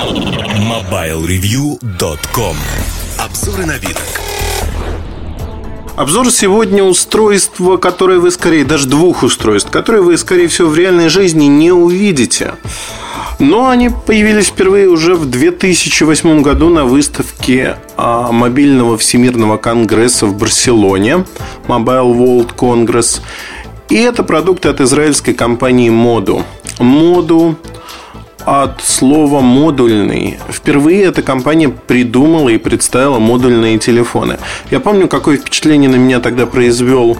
MobileReview.com. Обзоры на вид. Обзор сегодня устройства, которое вы скорее, даже двух устройств, которые вы, скорее всего, в реальной жизни не увидите. Но они появились впервые уже в 2008 году на выставке мобильного всемирного конгресса в Барселоне, Mobile World Congress. И это продукты от израильской компании Modu. Modu от слова «модульный». Впервые эта компания придумала и представила модульные телефоны. Я помню, какое впечатление на меня тогда произвел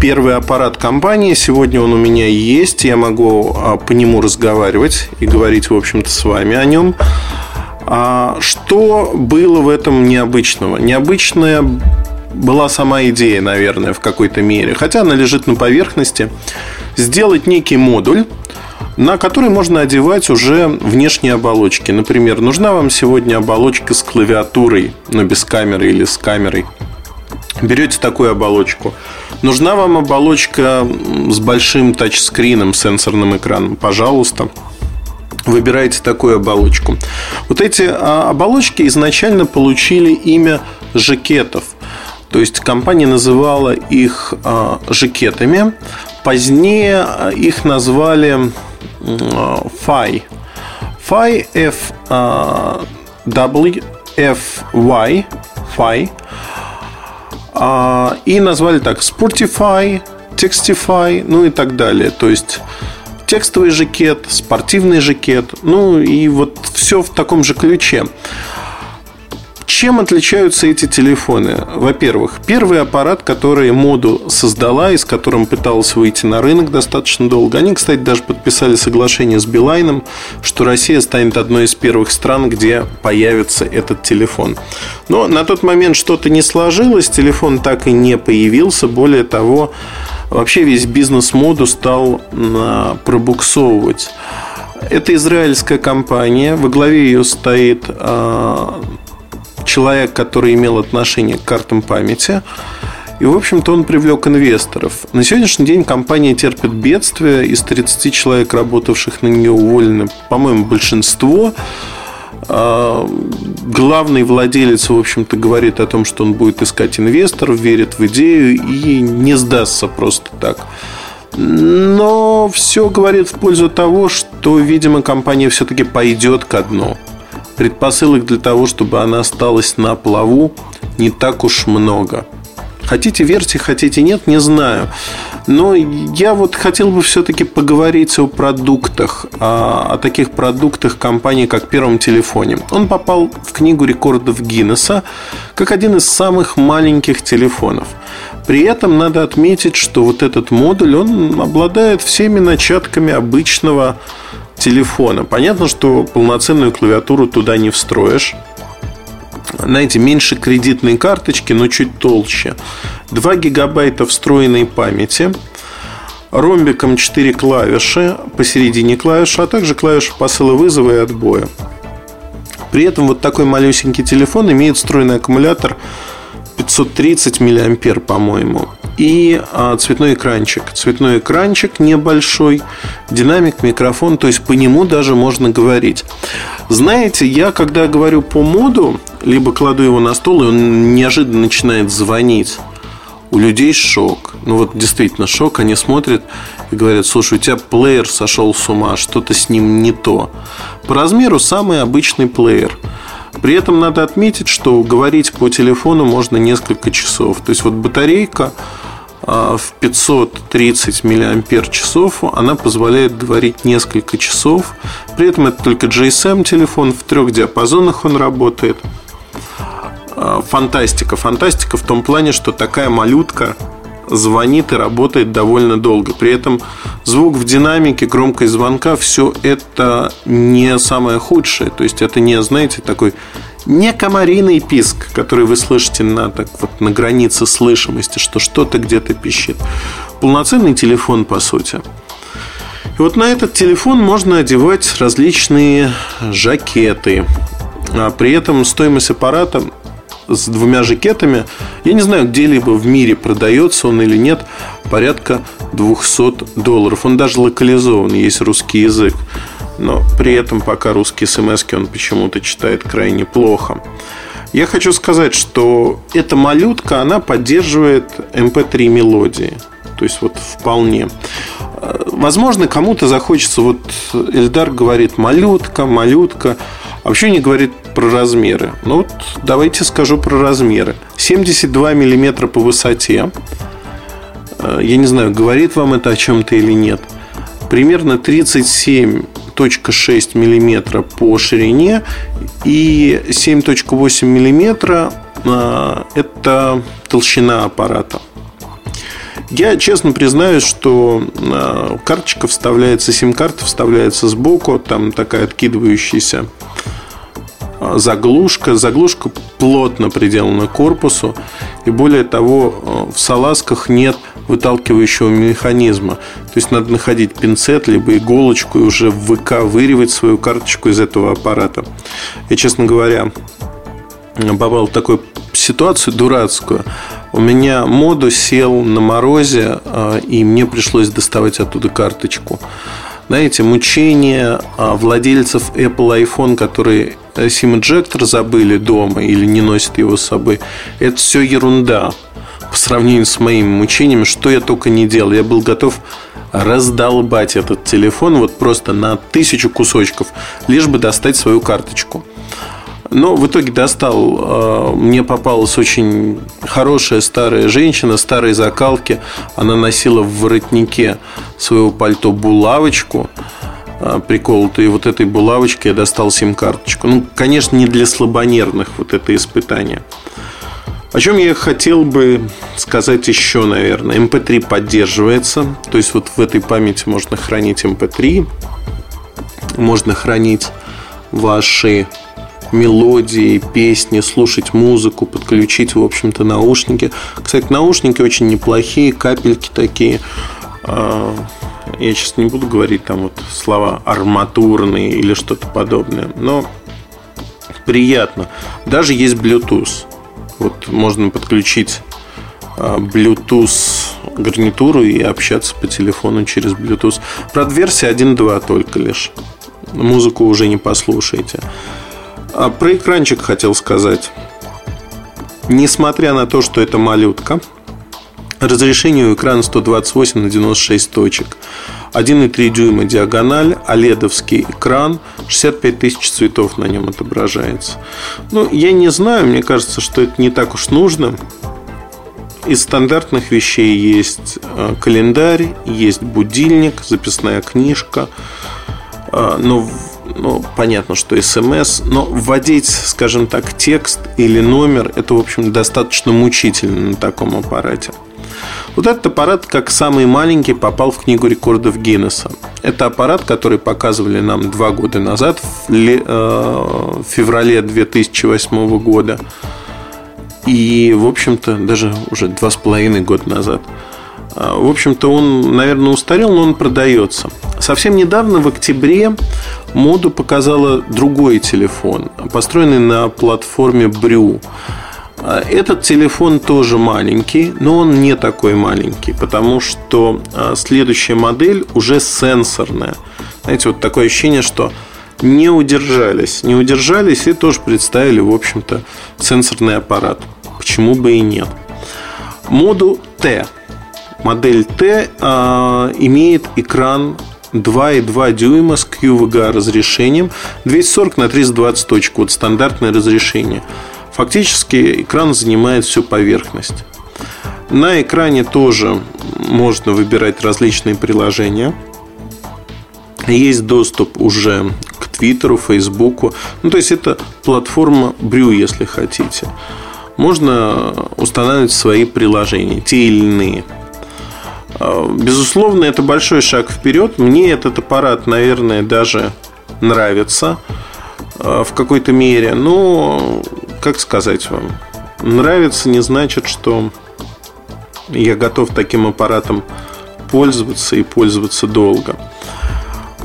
первый аппарат компании. Сегодня он у меня есть, я могу по нему разговаривать и говорить, в общем-то, с вами о нем. Что было в этом необычного? Необычная была сама идея, наверное, в какой-то мере, хотя она лежит на поверхности. Сделать некий модуль, на который можно одевать уже внешние оболочки. Например, нужна вам сегодня оболочка с клавиатурой, но без камеры или с камерой. Берете такую оболочку. Нужна вам оболочка с большим тачскрином, сенсорным экраном. Пожалуйста, выбираете такую оболочку. Вот эти оболочки изначально получили имя жакетов. То есть компания называла их жакетами. Позднее их назвали Фай. Фай, F-W-F-Y, Фай. И назвали так Sportify, Textify, ну и так далее. То есть текстовый жакет, спортивный жакет. Ну и вот все в таком же ключе. Чем отличаются эти телефоны? Во-первых, первый аппарат, который Modu создала и с которым пыталась выйти на рынок достаточно долго. Они, кстати, даже подписали соглашение с Билайном, что Россия станет одной из первых стран, где появится этот телефон. Но на тот момент что-то не сложилось, телефон так и не появился. Более того, вообще весь бизнес Modu стал пробуксовывать. Это израильская компания, во главе ее стоит человек, который имел отношение к картам памяти. И, в общем-то, он привлек инвесторов. На сегодняшний день компания терпит бедствие. Из 30 человек, работавших на нее, уволены, по-моему, большинство. Главный владелец, в общем-то, говорит о том, что он будет искать инвесторов, верит в идею и не сдастся просто так. Но все говорит в пользу того, что, видимо, компания все-таки пойдет ко дну. Предпосылок для того, чтобы она осталась на плаву, не так уж много. Хотите верьте, хотите нет, не знаю. Но я вот хотел бы все-таки поговорить о продуктах, о таких продуктах компании, как первом телефоне. Он попал в книгу рекордов Гиннесса как один из самых маленьких телефонов. При этом надо отметить, что вот этот модуль, он обладает всеми начатками обычного телефона. Понятно, что полноценную клавиатуру туда не встроишь. Знаете, меньше кредитной карточки, но чуть толще. 2 гигабайта встроенной памяти. Ромбиком 4 клавиши, посередине клавиши, а также клавиши посыла вызова и отбоя. При этом вот такой малюсенький телефон имеет встроенный аккумулятор 530 мА, по-моему. И цветной экранчик. Цветной экранчик небольшой, динамик, микрофон. То есть по нему даже можно говорить. Знаете, я когда говорю по Modu, либо кладу его на стол, и он неожиданно начинает звонить, у людей шок. Ну вот действительно шок. Они смотрят и говорят: слушай, у тебя плеер сошел с ума, что-то с ним не то. По размеру самый обычный плеер. При этом надо отметить, что говорить по телефону можно несколько часов. То есть вот батарейка в 530 мАч, она позволяет говорить несколько часов. При этом это только GSM телефон, в 3 диапазонах он работает. Фантастика. Фантастика в том плане, что такая малютка звонит и работает довольно долго. При этом звук в динамике, громкость звонка, все это не самое худшее. То есть это не, знаете, такой не комариный писк, который вы слышите на границе слышимости, что что-то где-то пищит. Полноценный телефон, по сути. И вот на этот телефон можно одевать различные жакеты. А при этом стоимость аппарата с 2 жакетами, я не знаю, где-либо в мире продается он или нет, порядка $200. Он даже локализован, есть русский язык. но при этом пока русские смс-ки он почему-то читает крайне плохо. Я хочу сказать, что эта малютка, она поддерживает MP3 мелодии. То есть, вот вполне. Возможно, кому-то захочется, вот Эльдар говорит малютка. Вообще не говорит про размеры. Ну вот давайте скажу про размеры. 72 мм по высоте. Я не знаю, говорит вам это о чем-то или нет. Примерно 37.6 мм по ширине и 7.8 мм это толщина аппарата. Я честно признаюсь, что карточка вставляется, сим-карта вставляется сбоку, там такая откидывающаяся заглушка. Заглушка плотно приделана к корпусу, и более того, в салазках нет выталкивающего механизма. То есть надо находить пинцет либо иголочку и уже в ВК вырвать свою карточку из этого аппарата. Я, честно говоря, попал в такую ситуацию дурацкую. У меня Моду сел на морозе, и мне пришлось доставать оттуда карточку. Знаете, мучение владельцев Apple iPhone, которые сим-инжектор забыли дома или не носят его с собой, это все ерунда по сравнению с моими мучениями, что я только не делал. Я был готов раздолбать этот телефон вот просто на 1000 кусочков, лишь бы достать свою карточку. Но в итоге достал. Мне попалась очень хорошая старая женщина, старой закалки. Она носила в воротнике своего пальто булавочку, приколотую. И вот этой булавочкой я достал сим-карточку. Ну, конечно, не для слабонервных вот это испытание. О чем я хотел бы сказать еще, наверное. MP3 поддерживается. То есть, вот в этой памяти можно хранить MP3. Можно хранить ваши мелодии, песни, слушать музыку, подключить, в общем-то, наушники. Кстати, наушники очень неплохие, капельки такие. Я сейчас не буду говорить там вот слова арматурные или что-то подобное, но приятно. Даже есть Bluetooth. Вот можно подключить Bluetooth гарнитуру и общаться по телефону через Bluetooth. Правда, версия 1.2 только лишь. Музыку уже не послушаете. А про экранчик хотел сказать. Несмотря на то, что это малютка, разрешение у экрана 128 на 96 точек. 1,3 дюйма диагональ, оледовский экран, 65 тысяч цветов на нем отображается. Ну, я не знаю, мне кажется, что это не так уж нужно. Из стандартных вещей есть календарь, есть будильник, записная книжка. Ну, понятно, что СМС, но вводить, скажем так, текст или номер, это, в общем, достаточно мучительно на таком аппарате. Вот этот аппарат, как самый маленький, попал в Книгу рекордов Гиннесса. Это аппарат, который показывали нам 2 года назад, в феврале 2008 года. И, в общем-то, даже уже 2,5 года назад. В общем-то, он, наверное, устарел, но он продается. Совсем недавно, в октябре, Моду показала другой телефон, построенный на платформе Brew. Этот телефон тоже маленький, но он не такой маленький, потому что следующая модель уже сенсорная. Знаете, вот такое ощущение, что не удержались и тоже представили, в общем-то, сенсорный аппарат. Почему бы и нет. Modu T. Модель T имеет экран 2,2 дюйма с QVGA разрешением, 240 на 320 точек, вот стандартное разрешение. Фактически экран занимает всю поверхность. На экране тоже можно выбирать различные приложения. Есть доступ уже к Твиттеру, Фейсбуку. Ну, то есть, это платформа Brew, если хотите. Можно устанавливать свои приложения, те или иные. Безусловно, это большой шаг вперед. Мне этот аппарат, наверное, даже нравится в какой-то мере. Но, как сказать вам, нравится не значит, что я готов таким аппаратом пользоваться и пользоваться долго.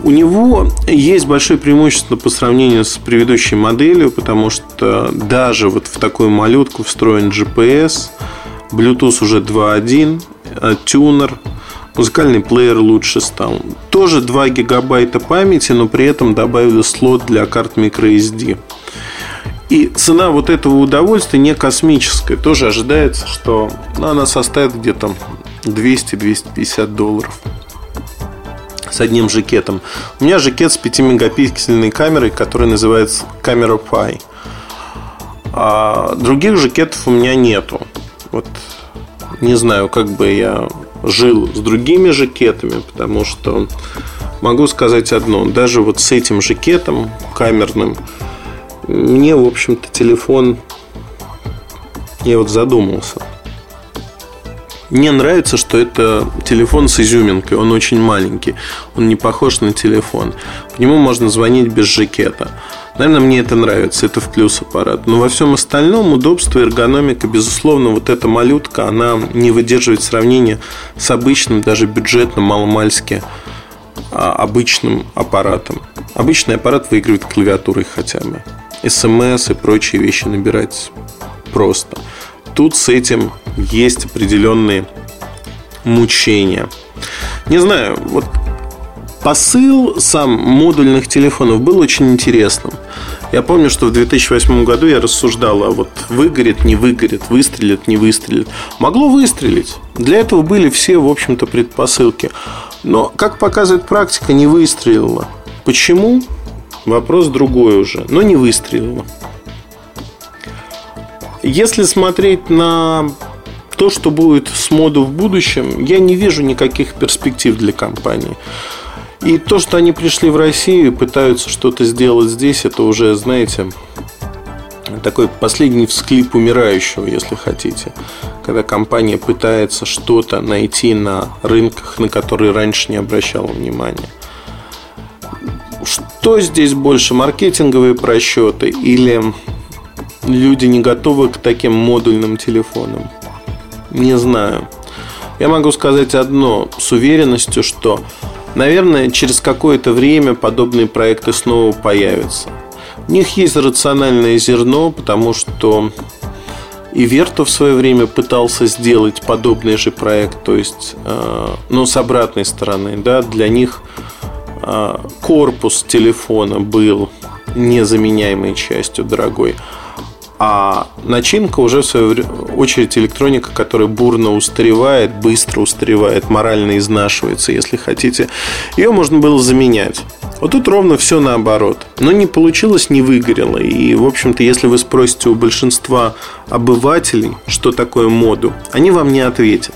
У него есть большое преимущество по сравнению с предыдущей моделью, потому что даже вот в такую малютку встроен GPS, Bluetooth уже 2.1, тюнер, Музыкальный плеер лучше стал. Тоже 2 гигабайта памяти, но при этом добавили слот для карт microSD. И цена вот этого удовольствия не космическая. Тоже ожидается, что она составит где-то $200-250 с одним жакетом. У меня жакет с 5-мегапиксельной камерой, который называется Camera Pie. А других жакетов у меня нету. Вот не знаю, как бы я жил с другими жакетами, потому что могу сказать одно. Даже вот с этим жакетом камерным мне, в общем-то, телефон... Я вот задумался. Мне нравится, что это телефон с изюминкой. Он очень маленький. Он не похож на телефон. По нему можно звонить без жакета. Наверное, мне это нравится. Это в плюс аппарат. Но во всем остальном удобство, эргономика, безусловно, вот эта малютка, она не выдерживает сравнения с обычным, даже бюджетным, маломальски обычным аппаратом. Обычный аппарат выигрывает клавиатурой хотя бы. СМС и прочие вещи набирать просто. Тут с этим есть определенные мучения. Не знаю, вот посыл сам модульных телефонов был очень интересным. Я помню, что в 2008 году я рассуждал, а вот выгорит, не выгорит, выстрелит, не выстрелит. Могло выстрелить. Для этого были все, в общем-то, предпосылки. Но, как показывает практика, не выстрелило. Почему? Вопрос другой уже. Но не выстрелило. Если смотреть на то, что будет с Modu в будущем, я не вижу никаких перспектив для компании. И то, что они пришли в Россию и пытаются что-то сделать здесь, это уже, знаете, такой последний всклип умирающего, если хотите. Когда компания пытается что-то найти на рынках, на которые раньше не обращала внимания. Что здесь больше, маркетинговые просчеты или... Люди не готовы к таким модульным телефонам. Не знаю. Я могу сказать одно с уверенностью, что, наверное, через какое-то время подобные проекты снова появятся. У них есть рациональное зерно, потому что и Vertu в свое время пытался сделать подобный же проект, то есть, но с обратной стороны, да, для них корпус телефона был незаменяемой частью дорогой. А начинка уже в свою очередь электроника, которая бурно устаревает, быстро устаревает, морально изнашивается, если хотите. Ее можно было заменять. Вот тут ровно все наоборот. Но не получилось, не выгорело. И, в общем-то, если вы спросите у большинства обывателей, что такое Modu, они вам не ответят.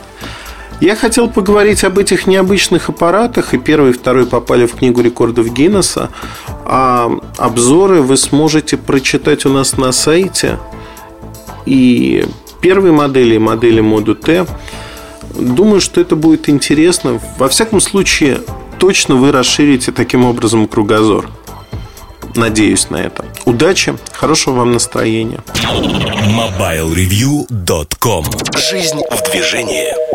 Я хотел поговорить об этих необычных аппаратах. И первый, и второй попали в книгу рекордов Гиннесса. А обзоры вы сможете прочитать у нас на сайте. И первые модели, и модели Modu T. Думаю, что это будет интересно. Во всяком случае, точно вы расширите таким образом кругозор. Надеюсь на это. Удачи, хорошего вам настроения. MobileReview.com. Жизнь в движении.